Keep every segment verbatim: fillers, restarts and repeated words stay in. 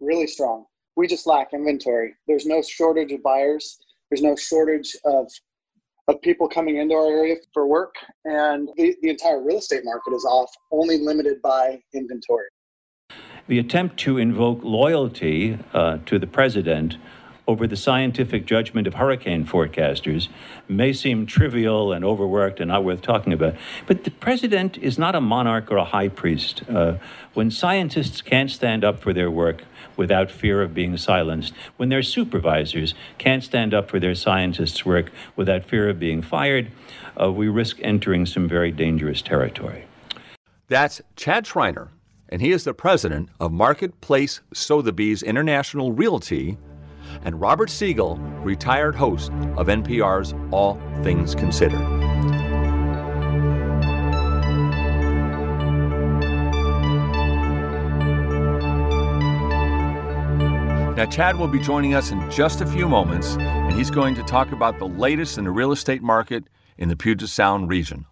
really strong. We just lack inventory. There's no shortage of buyers. There's no shortage of of people coming into our area for work. And the, the entire real estate market is off, only limited by inventory. The attempt to invoke loyalty uh, to the president over the scientific judgment of hurricane forecasters may seem trivial and overworked and not worth talking about. But the president is not a monarch or a high priest. Uh, when scientists can't stand up for their work without fear of being silenced, when their supervisors can't stand up for their scientists' work without fear of being fired, uh, we risk entering some very dangerous territory. That's Chad Schreiner, and he is the president of Marketplace Sotheby's International Realty, and Robert Siegel, retired host of N P R's All Things Considered. Now, Chad will be joining us in just a few moments, and he's going to talk about the latest in the real estate market in the Puget Sound region.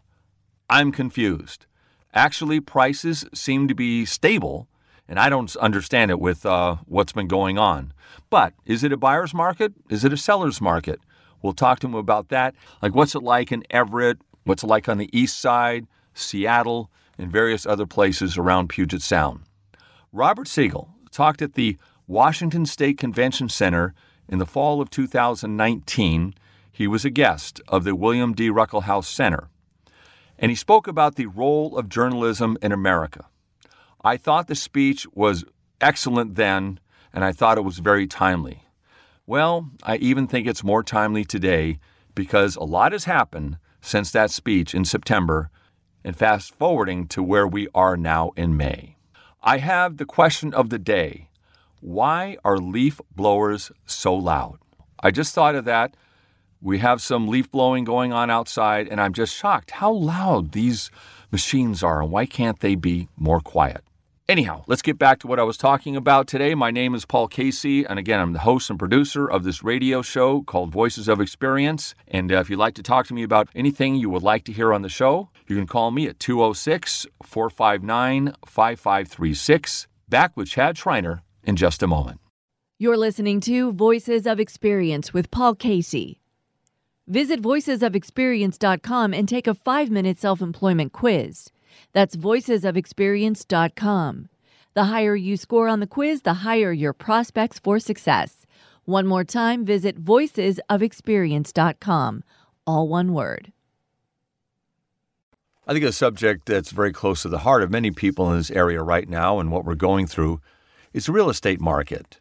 I'm confused. Actually, prices seem to be stable, and I don't understand it with uh, what's been going on. But is it a buyer's market? Is it a seller's market? We'll talk to him about that. Like, what's it like in Everett? What's it like on the east side, Seattle, and various other places around Puget Sound? Robert Siegel talked at the Washington State Convention Center in the fall of two thousand nineteen. He was a guest of the William D. Ruckelshaus Center. And he spoke about the role of journalism in America. I thought the speech was excellent then, and I thought it was very timely. Well, I even think it's more timely today because a lot has happened since that speech in September, and fast forwarding to where we are now in May. I have the question of the day. Why are leaf blowers so loud? I just thought of that. We have some leaf blowing going on outside, and I'm just shocked how loud these machines are, and why can't they be more quiet? Anyhow, let's get back to what I was talking about today. My name is Paul Casey, and again, I'm the host and producer of this radio show called Voices of Experience. And uh, if you'd like to talk to me about anything you would like to hear on the show, you can call me at two oh six, four five nine, five five three six. Back with Chad Schreiner in just a moment. You're listening to Voices of Experience with Paul Casey. Visit voices of experience dot com and take a five-minute self-employment quiz. That's voices of experience dot com. The higher you score on the quiz, the higher your prospects for success. One more time, visit voices of experience dot com. All one word. I think a subject that's very close to the heart of many people in this area right now and what we're going through is the real estate market.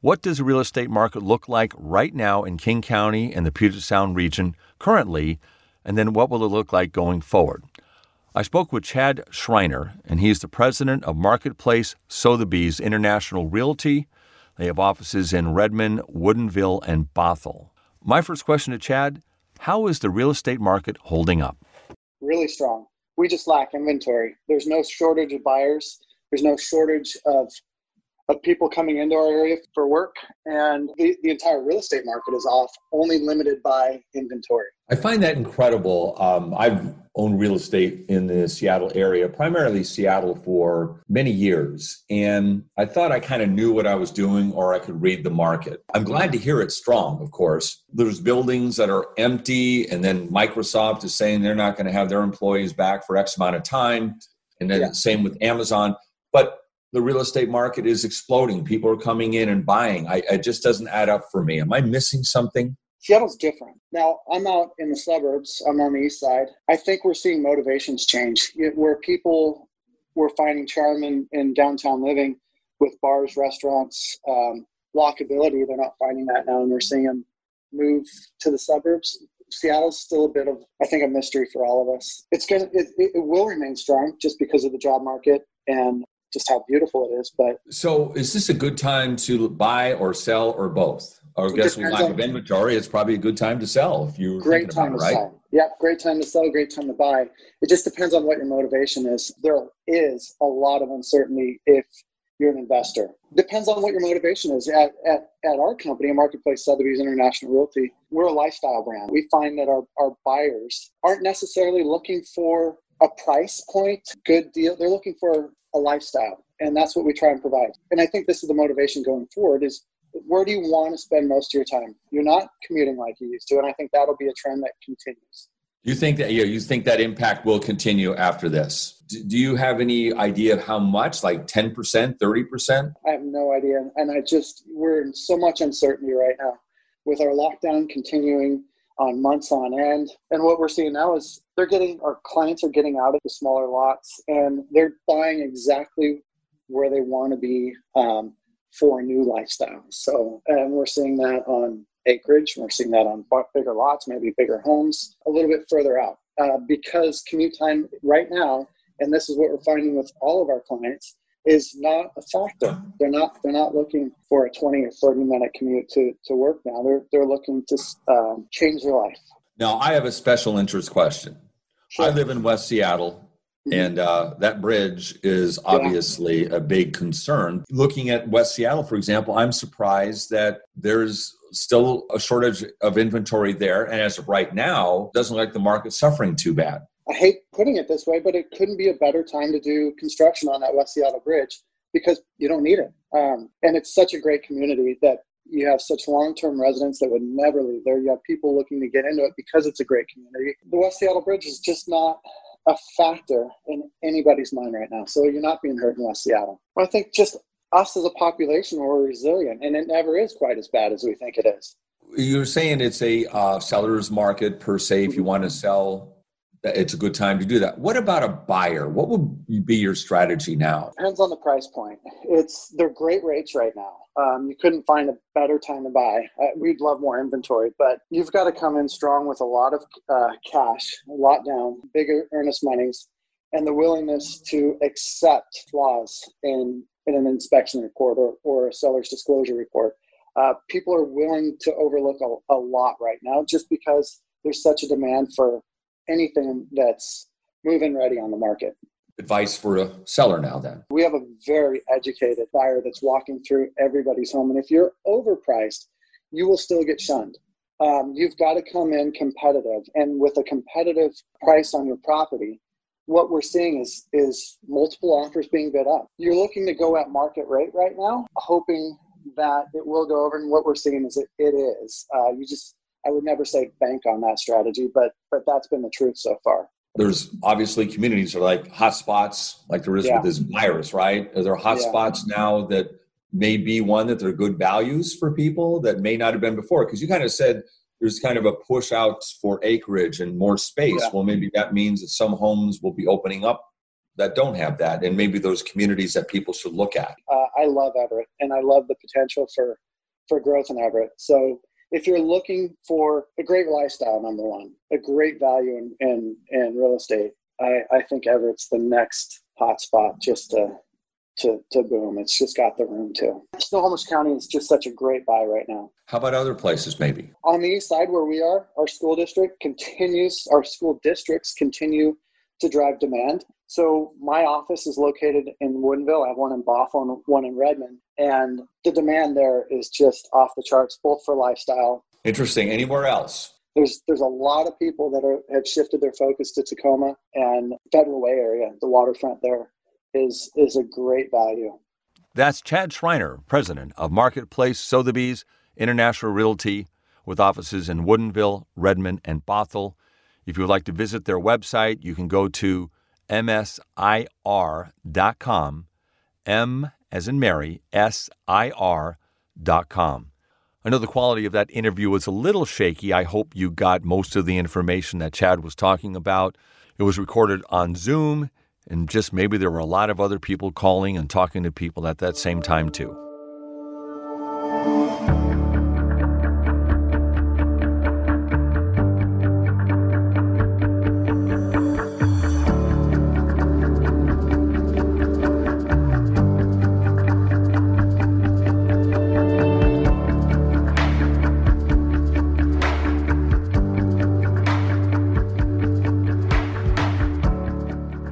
What does the real estate market look like right now in King County and the Puget Sound region currently, and then what will it look like going forward? I spoke with Chad Schreiner, and he is the president of Marketplace Sotheby's International Realty. They have offices in Redmond, Woodinville, and Bothell. My first question to Chad, how is the real estate market holding up? Really strong. We just lack inventory. There's no shortage of buyers. There's no shortage of of people coming into our area for work, and the, the entire real estate market is off, only limited by inventory. I find that incredible. Um, I've owned real estate in the Seattle area, primarily Seattle, for many years. And I thought I kind of knew what I was doing, or I could read the market. I'm glad to hear it's strong, of course. There's buildings that are empty, and then Microsoft is saying they're not going to have their employees back for X amount of time. And then yeah. Same with Amazon. But the real estate market is exploding. People are coming in and buying. I, it just doesn't add up for me. Am I missing something? Seattle's different. Now, I'm out in the suburbs. I'm on the east side. I think we're seeing motivations change. Where people were finding charm in, in downtown living with bars, restaurants, um, walkability, they're not finding that now, and we're seeing them move to the suburbs. Seattle's still a bit of, I think, a mystery for all of us. It's gonna, it, it will remain strong just because of the job market and just how beautiful it is. But so is this a good time to buy or sell or both? Or I guess with lack of inventory, it's probably a good time to sell if you're thinking about it, right? Great time to sell. Yeah, great time to sell, great time to buy. It just depends on what your motivation is. There is a lot of uncertainty if you're an investor. Depends on what your motivation is. At at, at our company, Marketplace Sotheby's International Realty, we're a lifestyle brand. We find that our, our buyers aren't necessarily looking for a price point, good deal. They're looking for a lifestyle. And that's what we try and provide. And I think this is the motivation going forward is, where do you want to spend most of your time? You're not commuting like you used to. And I think that'll be a trend that continues. You think that, you know, you think that impact will continue after this? Do you have any idea of how much, like ten percent, thirty percent? I have no idea. And I just, we're in so much uncertainty right now with our lockdown continuing on months on end. And what we're seeing now is they're getting, our clients are getting out of the smaller lots and they're buying exactly where they want to be um, for a new lifestyle. So, and we're seeing that on acreage. We're seeing that on bigger lots, maybe bigger homes, a little bit further out uh, because commute time right now, and this is what we're finding with all of our clients, is not a factor. They're not they're not looking for a twenty or thirty minute commute to, to work now. They're, they're looking to um, change their life. Now, I have a special interest question. Sure. I live in West Seattle. And uh, that bridge is obviously yeah. a big concern. Looking at West Seattle, for example, I'm surprised that there's still a shortage of inventory there. And as of right now, doesn't look like the market's suffering too bad. I hate putting it this way, but it couldn't be a better time to do construction on that West Seattle bridge because you don't need it. Um, and it's such a great community that you have such long-term residents that would never leave there. You have people looking to get into it because it's a great community. The West Seattle bridge is just not a factor in anybody's mind right now. So you're not being hurt in West Seattle. Well, I think just us as a population, we're resilient, and it never is quite as bad as we think it is. You're saying it's a uh, seller's market per se. If you want to sell, it's a good time to do that. What about a buyer? What would be your strategy now? Depends on the price point. It's they're great rates right now. Um, you couldn't find a better time to buy. Uh, we'd love more inventory, but you've got to come in strong with a lot of uh, cash, a lot down, bigger earnest monies, and the willingness to accept flaws in, in an inspection report or, or a seller's disclosure report. Uh, people are willing to overlook a, a lot right now just because there's such a demand for anything that's move-in ready on the market. Advice for a seller now then. We have a very educated buyer that's walking through everybody's home. And if you're overpriced, you will still get shunned. Um, you've got to come in competitive. And with a competitive price on your property, what we're seeing is, is multiple offers being bid up. You're looking to go at market rate right now, hoping that it will go over. And what we're seeing is it, it is. Uh, you just... I would never say bank on that strategy, but but that's been the truth so far. There's obviously communities are like hotspots, like there is yeah. with this virus, right? Are there hotspots yeah. now that may be one that they're good values for people that may not have been before? Because you kind of said there's kind of a push out for acreage and more space. Yeah. Well, maybe that means that some homes will be opening up that don't have that, and maybe those communities that people should look at. Uh, I love Everett, and I love the potential for, for growth in Everett. So if you're looking for a great lifestyle, number one, a great value in, in, in real estate, I, I think Everett's the next hot spot just to, to to boom. It's just got the room too. Snohomish County is just such a great buy right now. How about other places maybe? On the east side where we are, our school district continues, our school districts continue to drive demand. So my office is located in Woodinville. I have one in Bothell and one in Redmond. And the demand there is just off the charts, both for lifestyle. Interesting. Anywhere else? There's there's a lot of people that are, have shifted their focus to Tacoma and Federal Way area. The waterfront there is is a great value. That's Chad Schreiner, president of Marketplace Sotheby's International Realty, with offices in Woodinville, Redmond, and Bothell. If you would like to visit their website, you can go to M S I R dot com, M as in Mary, S I R dot com. I know the quality of that interview was a little shaky. I hope you got most of the information that Chad was talking about. It was recorded on Zoom, and just maybe there were a lot of other people calling and talking to people at that same time too.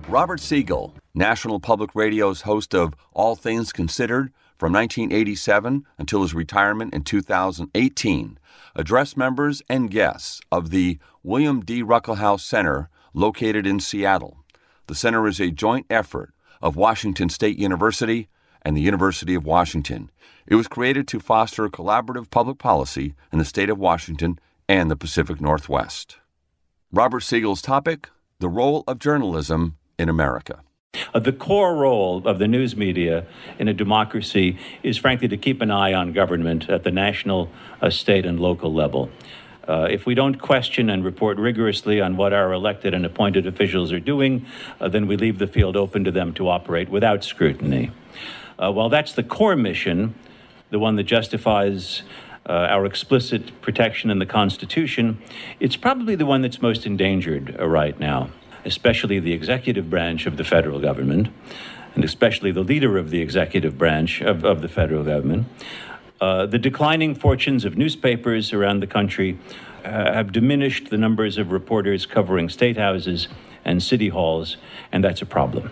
Robert Siegel, National Public Radio's host of All Things Considered from nineteen eighty-seven until his retirement in two thousand eighteen, addressed members and guests of the William D. Ruckelshaus Center located in Seattle. The center is a joint effort of Washington State University and the University of Washington. It was created to foster collaborative public policy in the state of Washington and the Pacific Northwest. Robert Siegel's topic, the role of journalism in America. Uh, the core role of the news media in a democracy is, frankly, to keep an eye on government at the national, uh, state, and local level. Uh, if we don't question and report rigorously on what our elected and appointed officials are doing, uh, then we leave the field open to them to operate without scrutiny. Uh, while that's the core mission, the one that justifies uh, our explicit protection in the Constitution, it's probably the one that's most endangered uh, right now, especially the executive branch of the federal government, and especially the leader of the executive branch of, of the federal government. Uh, the declining fortunes of newspapers around the country uh, have diminished the numbers of reporters covering state houses and city halls, and that's a problem.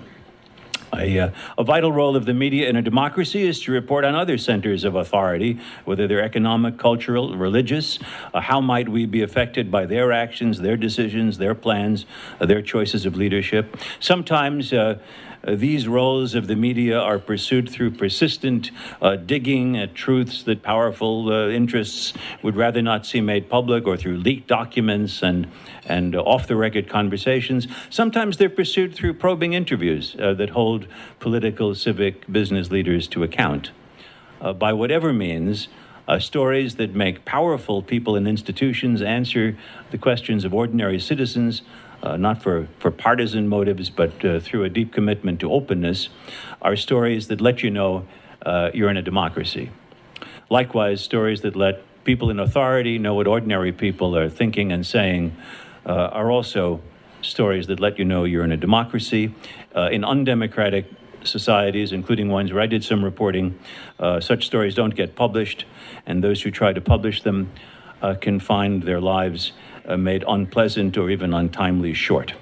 A, uh, a vital role of the media in a democracy is to report on other centers of authority, whether they're economic, cultural, religious. Uh, how might we be affected by their actions, their decisions, their plans, uh, their choices of leadership? Sometimes uh, these roles of the media are pursued through persistent uh, digging at truths that powerful uh, interests would rather not see made public, or through leaked documents and, and uh, off-the-record conversations. Sometimes they're pursued through probing interviews uh, that hold political, civic, business leaders to account. Uh, by whatever means, uh, stories that make powerful people and institutions answer the questions of ordinary citizens, uh, not for, for partisan motives, but uh, through a deep commitment to openness, are stories that let you know uh, you're in a democracy. Likewise, stories that let people in authority know what ordinary people are thinking and saying uh, are also stories that let you know you're in a democracy. Uh, in undemocratic societies, including ones where I did some reporting, uh, such stories don't get published, and those who try to publish them uh, can find their lives uh, made unpleasant or even untimely short.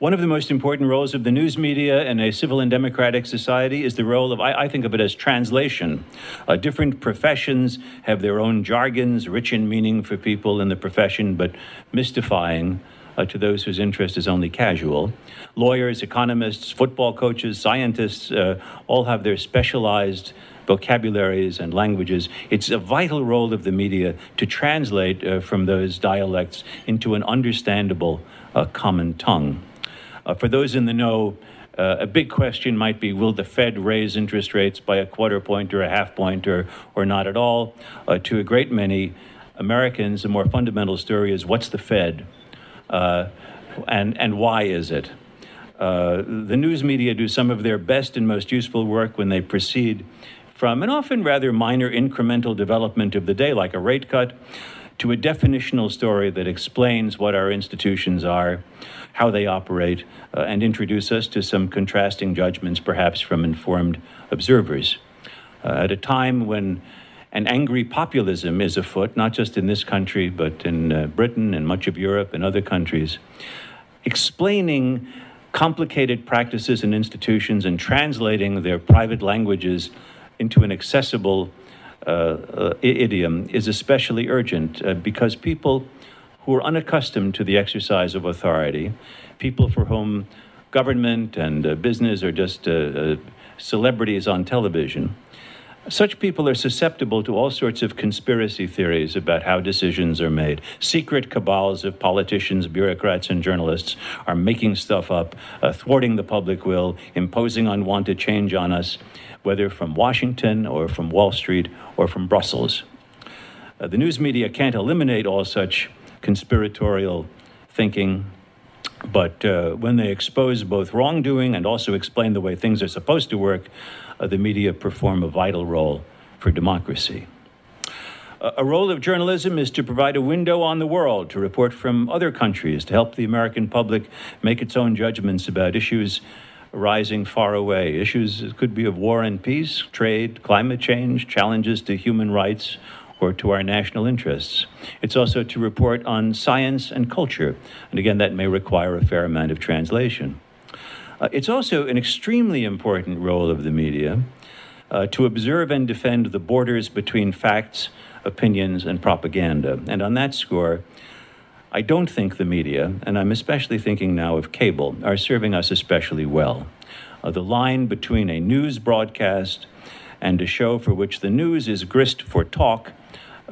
One of the most important roles of the news media in a civil and democratic society is the role of, I, I think of it as translation. Uh, different professions have their own jargons, rich in meaning for people in the profession, but mystifying Uh, to those whose interest is only casual. Lawyers, economists, football coaches, scientists, uh, all have their specialized vocabularies and languages. It's a vital role of the media to translate uh, from those dialects into an understandable uh, common tongue. Uh, for those in the know, Uh, a big question might be, will the Fed raise interest rates by a quarter point or a half point or, or not at all? Uh, to a great many Americans, the more fundamental story is, what's the Fed? Uh, and, and why is it? Uh, the news media do some of their best and most useful work when they proceed from an often rather minor incremental development of the day, like a rate cut, to a definitional story that explains what our institutions are, how they operate, uh, and introduce us to some contrasting judgments, perhaps from informed observers. Uh, at a time when an angry populism is afoot, not just in this country, but in uh, Britain and much of Europe and other countries, explaining complicated practices and institutions and translating their private languages into an accessible uh, uh, idiom is especially urgent uh, because people who are unaccustomed to the exercise of authority, people for whom government and uh, business are just uh, uh, celebrities on television, such people are susceptible to all sorts of conspiracy theories about how decisions are made. Secret cabals of politicians, bureaucrats, and journalists are making stuff up, uh, thwarting the public will, imposing unwanted change on us, whether from Washington or from Wall Street or from Brussels. Uh, the news media can't eliminate all such conspiratorial thinking, but uh, when they expose both wrongdoing and also explain the way things are supposed to work, uh, the media perform a vital role for democracy. Uh, a role of journalism is to provide a window on the world, to report from other countries, to help the American public make its own judgments about issues arising far away. Issues that could be of war and peace, trade, climate change, challenges to human rights, or to our national interests. It's also to report on science and culture. And again, that may require a fair amount of translation. Uh, it's also an extremely important role of the media uh, to observe and defend the borders between facts, opinions, and propaganda. And on that score, I don't think the media, and I'm especially thinking now of cable, are serving us especially well. uh, the line between a news broadcast and a show for which the news is grist for talk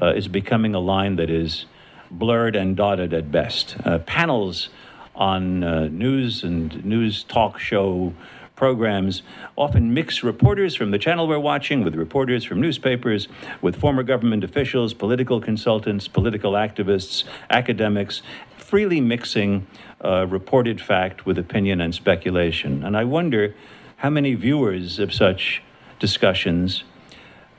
uh, is becoming a line that is blurred and dotted at best. Uh, panels on uh, news and news talk show programs often mix reporters from the channel we're watching with reporters from newspapers, with former government officials, political consultants, political activists, academics, freely mixing uh, reported fact with opinion and speculation. And I wonder how many viewers of such discussions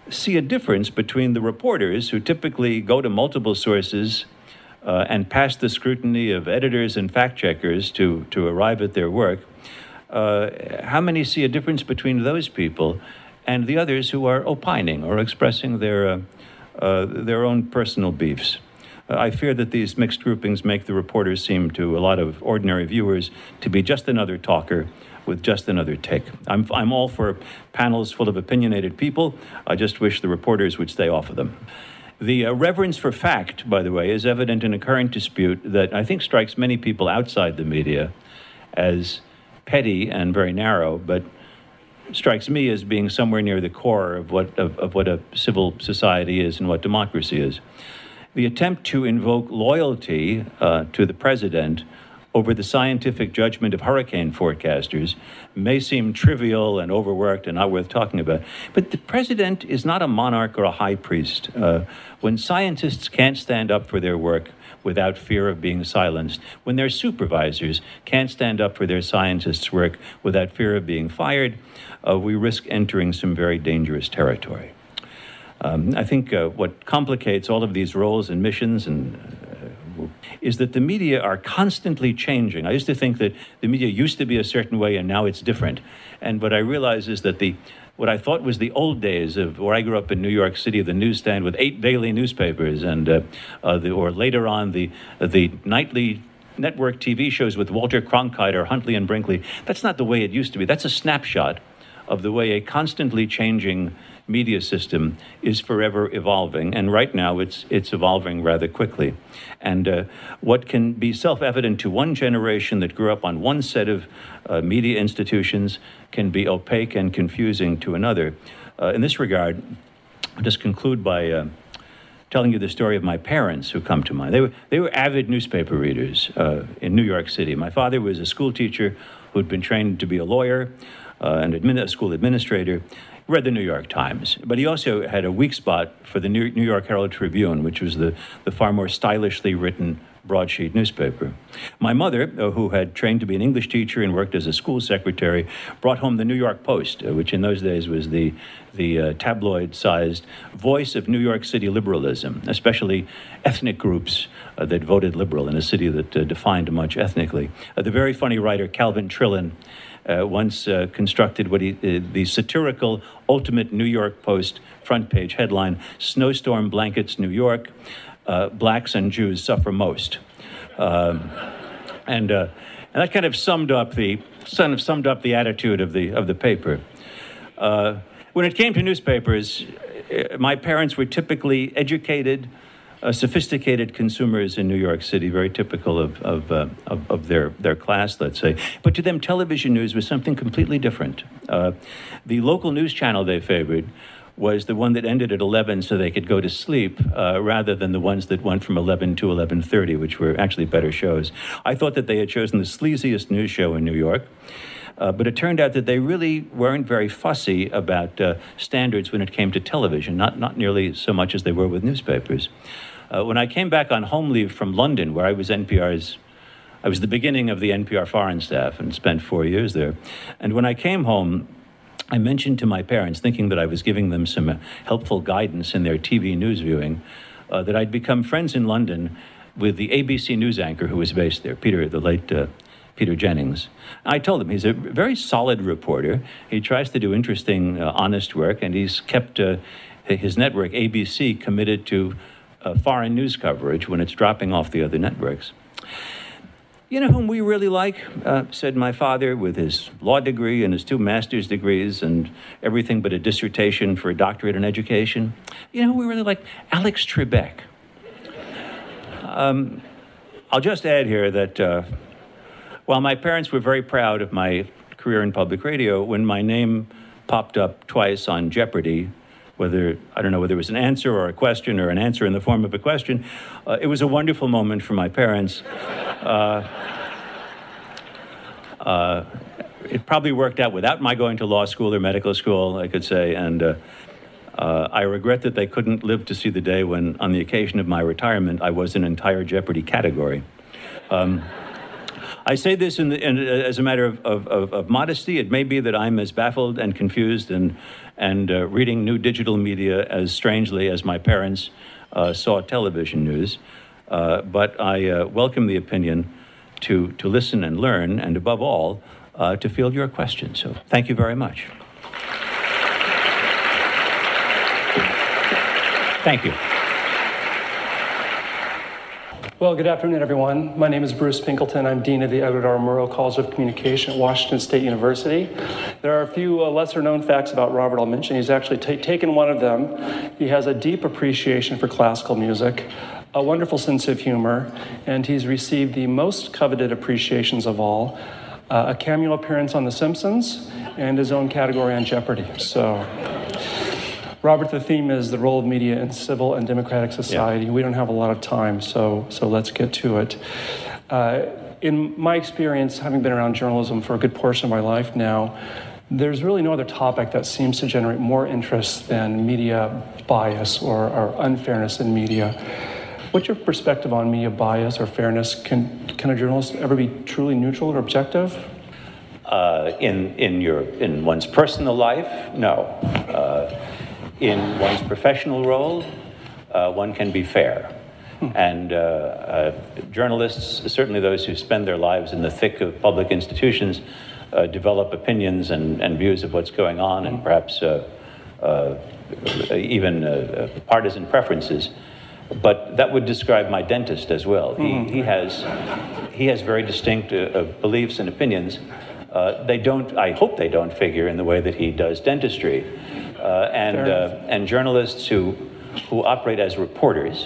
see a difference between the reporters who typically go to multiple sources uh, and pass the scrutiny of editors and fact-checkers to, to arrive at their work. Uh, how many see a difference between those people and the others who are opining or expressing their, uh, uh, their own personal beefs? Uh, I fear that these mixed groupings make the reporters seem to a lot of ordinary viewers to be just another talker with just another take. I'm, I'm all for panels full of opinionated people. I just wish the reporters would stay off of them. The uh, reverence for fact, by the way, is evident in a current dispute that I think strikes many people outside the media as petty and very narrow, but strikes me as being somewhere near the core of what, of, of what a civil society is and what democracy is. The attempt to invoke loyalty uh, to the president over the scientific judgment of hurricane forecasters may seem trivial and overworked and not worth talking about, but the president is not a monarch or a high priest. Uh, when scientists can't stand up for their work without fear of being silenced, when their supervisors can't stand up for their scientists' work without fear of being fired, uh, we risk entering some very dangerous territory. Um, I think uh, what complicates all of these roles and missions and uh, is that the media are constantly changing. I used to think that the media used to be a certain way and now it's different. And what I realize is that the what I thought was the old days of where I grew up in New York City, the newsstand with eight daily newspapers, and uh, uh, the, or later on the the nightly network T V shows with Walter Cronkite or Huntley and Brinkley. That's not the way it used to be. That's a snapshot of the way a constantly changing media system is forever evolving, and right now it's it's evolving rather quickly. And uh, what can be self-evident to one generation that grew up on one set of uh, media institutions can be opaque and confusing to another. Uh, in this regard, I'll just conclude by uh, telling you the story of my parents who come to mind. They were, they were avid newspaper readers uh, in New York City. My father was a school teacher who'd been trained to be a lawyer uh, and admin- a school administrator. He read the New York Times, but he also had a weak spot for the New York Herald Tribune, which was the, the far more stylishly written broadsheet newspaper. My mother, who had trained to be an English teacher and worked as a school secretary, brought home the New York Post, which in those days was the, the uh, tabloid-sized voice of New York City liberalism, especially ethnic groups uh, that voted liberal in a city that uh, defined much ethnically. Uh, the very funny writer Calvin Trillin Uh, once uh, constructed what he, uh, the satirical ultimate New York Post front page headline, "Snowstorm Blankets New York, uh, Blacks and Jews Suffer Most." Um, and, uh, and that kind of summed up the, sort of summed up the attitude of the, of the paper. Uh, when it came to newspapers, my parents were typically educated, Uh, sophisticated consumers in New York City, very typical of of, uh, of of their their class, let's say. But to them, television news was something completely different. Uh, the local news channel they favored was the one that ended at eleven, so they could go to sleep, uh, rather than the ones that went from eleven to eleven thirty, which were actually better shows. I thought that they had chosen the sleaziest news show in New York. Uh, but it turned out that they really weren't very fussy about uh, standards when it came to television, not, not nearly so much as they were with newspapers. Uh, when I came back on home leave from London, where I was N P R's, I was the beginning of the N P R foreign staff and spent four years there. And when I came home, I mentioned to my parents, thinking that I was giving them some uh, helpful guidance in their T V news viewing, uh, that I'd become friends in London with the A B C news anchor who was based there, Peter, the late... Uh, Peter Jennings. I told him he's a very solid reporter. He tries to do interesting, uh, honest work, and he's kept uh, his network, A B C, committed to uh, foreign news coverage when it's dropping off the other networks. "You know whom we really like?" uh, said my father, with his law degree and his two master's degrees and everything but a dissertation for a doctorate in education. "You know who we really like? Alex Trebek." um, I'll just add here that... Uh, While my parents were very proud of my career in public radio, when my name popped up twice on Jeopardy, whether, I don't know whether it was an answer or a question or an answer in the form of a question, uh, it was a wonderful moment for my parents. Uh, uh, it probably worked out without my going to law school or medical school, I could say, and uh, Uh, I regret that they couldn't live to see the day when, on the occasion of my retirement, I was an entire Jeopardy category. Um, I say this in the, in, as a matter of, of, of modesty. It may be that I'm as baffled and confused and, and uh, reading new digital media as strangely as my parents uh, saw television news. Uh, but I uh, welcome the opinion to, to listen and learn, and above all, uh, to field your questions. So thank you very much. Thank you. Well, good afternoon, everyone. My name is Bruce Pinkleton. I'm Dean of the Edward R. Murrow College of Communication at Washington State University. There are a few uh, lesser-known facts about Robert I'll mention. He's actually t- taken one of them. He has a deep appreciation for classical music, a wonderful sense of humor, and he's received the most coveted appreciations of all, uh, a cameo appearance on The Simpsons, and his own category on Jeopardy. So... Robert, the theme is the role of media in civil and democratic society. Yeah. We don't have a lot of time, so so let's get to it. Uh, in my experience, having been around journalism for a good portion of my life now, there's really no other topic that seems to generate more interest than media bias or, or unfairness in media. What's your perspective on media bias or fairness? Can can a journalist ever be truly neutral or objective? Uh, in in your in one's personal life, no. Uh, In one's professional role, uh, one can be fair. And uh, uh, journalists, certainly those who spend their lives in the thick of public institutions, uh, develop opinions and, and views of what's going on, and perhaps uh, uh, even uh, partisan preferences. But that would describe my dentist as well. He, he has he has very distinct uh, uh, beliefs and opinions. Uh, they don't, I hope they don't figure in the way that he does dentistry. Uh, and uh, and journalists who who operate as reporters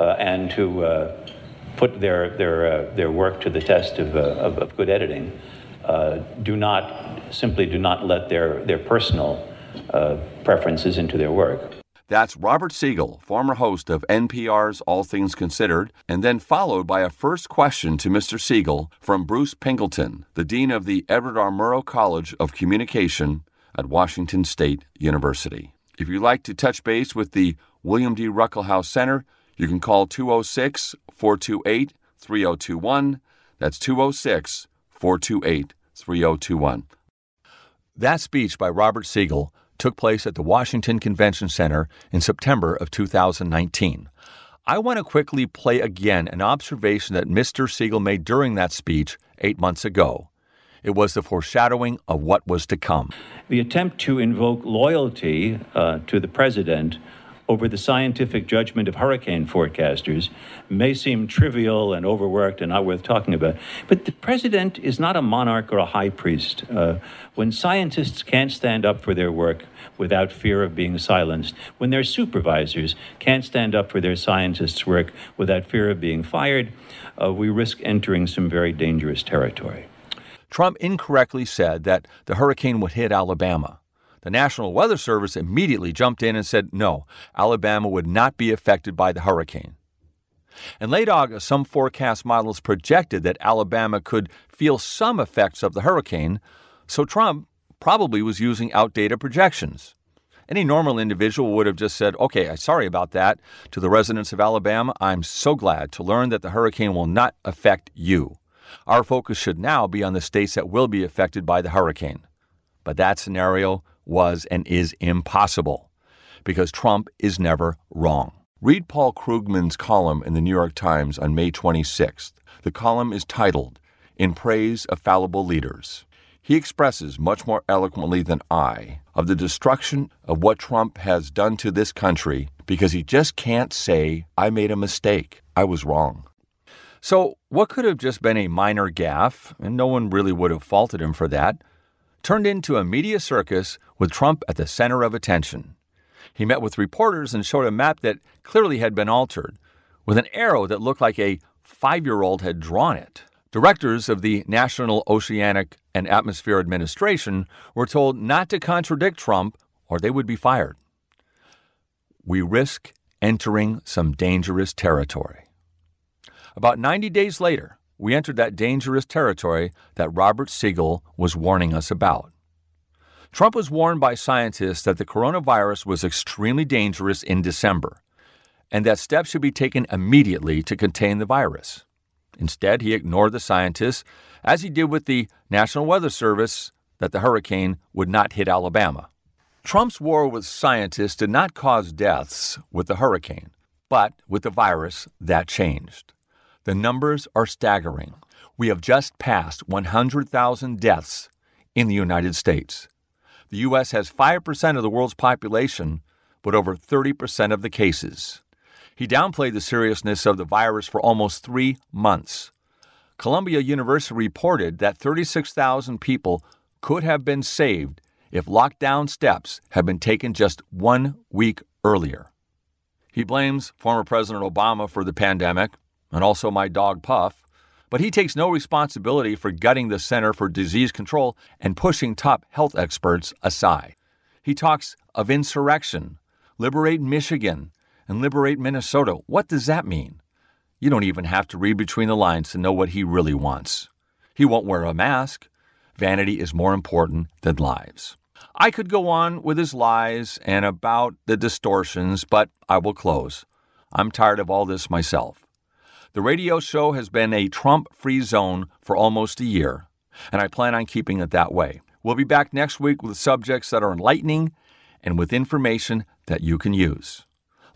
uh, and who uh, put their their uh, their work to the test of uh, of, of good editing uh, do not simply do not let their their personal uh, preferences into their work. That's Robert Siegel, former host of N P R's All Things Considered, and then followed by a first question to Mister Siegel from Bruce Pinkleton, the dean of the Edward R. Murrow College of Communication at Washington State University. If you'd like to touch base with the William D. Ruckelshaus Center, you can call two oh six, four two eight, three oh two one. That's two oh six, four two eight, three oh two one. That speech by Robert Siegel took place at the Washington Convention Center in September of two thousand nineteen. I want to quickly play again an observation that Mister Siegel made during that speech eight months ago. It was the foreshadowing of what was to come. The attempt to invoke loyalty uh, to the president over the scientific judgment of hurricane forecasters may seem trivial and overworked and not worth talking about. But the president is not a monarch or a high priest. Uh, when scientists can't stand up for their work without fear of being silenced, when their supervisors can't stand up for their scientists' work without fear of being fired, uh, we risk entering some very dangerous territory. Trump incorrectly said that the hurricane would hit Alabama. The National Weather Service immediately jumped in and said, no, Alabama would not be affected by the hurricane. In late August, some forecast models projected that Alabama could feel some effects of the hurricane, so Trump probably was using outdated projections. Any normal individual would have just said, okay, I'm sorry about that. To the residents of Alabama, I'm so glad to learn that the hurricane will not affect you. Our focus should now be on the states that will be affected by the hurricane. But that scenario was and is impossible, because Trump is never wrong. Read Paul Krugman's column in the New York Times on May twenty-sixth. The column is titled, In Praise of Fallible Leaders. He expresses much more eloquently than I of the destruction of what Trump has done to this country, because he just can't say, I made a mistake, I was wrong. So what could have just been a minor gaffe, and no one really would have faulted him for that, turned into a media circus with Trump at the center of attention. He met with reporters and showed a map that clearly had been altered, with an arrow that looked like a five-year-old had drawn it. Directors of the National Oceanic and Atmospheric Administration were told not to contradict Trump or they would be fired. We risk entering some dangerous territory. About ninety days later, we entered that dangerous territory that Robert Siegel was warning us about. Trump was warned by scientists that the coronavirus was extremely dangerous in December and that steps should be taken immediately to contain the virus. Instead, he ignored the scientists, as he did with the National Weather Service, that the hurricane would not hit Alabama. Trump's war with scientists did not cause deaths with the hurricane, but with the virus, that changed. The numbers are staggering. We have just passed one hundred thousand deaths in the United States. The U S has five percent of the world's population, but over thirty percent of the cases. He downplayed the seriousness of the virus for almost three months. Columbia University reported that thirty-six thousand people could have been saved if lockdown steps had been taken just one week earlier. He blames former President Obama for the pandemic, and also my dog Puff, but he takes no responsibility for gutting the Center for Disease Control and pushing top health experts aside. He talks of insurrection, liberate Michigan, and liberate Minnesota. What does that mean? You don't even have to read between the lines to know what he really wants. He won't wear a mask. Vanity is more important than lives. I could go on with his lies and about the distortions, but I will close. I'm tired of all this myself. The radio show has been a Trump-free zone for almost a year, and I plan on keeping it that way. We'll be back next week with subjects that are enlightening and with information that you can use,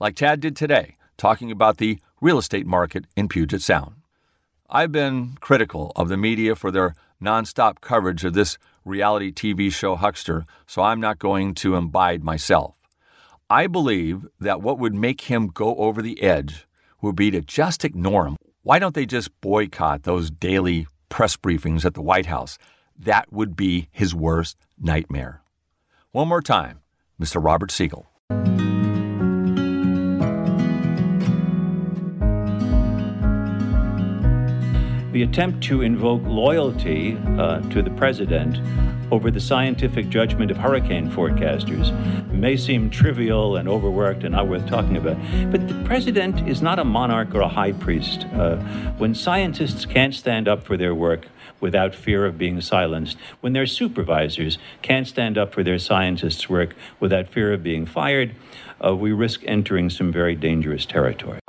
like Chad did today, talking about the real estate market in Puget Sound. I've been critical of the media for their nonstop coverage of this reality T V show huckster, so I'm not going to imbibe myself. I believe that what would make him go over the edge would be to just ignore him. Why don't they just boycott those daily press briefings at the White House? That would be his worst nightmare. One more time, Mister Robert Siegel. The attempt to invoke loyalty uh, to the president over the scientific judgment of hurricane forecasters may seem trivial and overworked and not worth talking about, but the president is not a monarch or a high priest. Uh, when scientists can't stand up for their work without fear of being silenced, when their supervisors can't stand up for their scientists' work without fear of being fired, uh, we risk entering some very dangerous territory.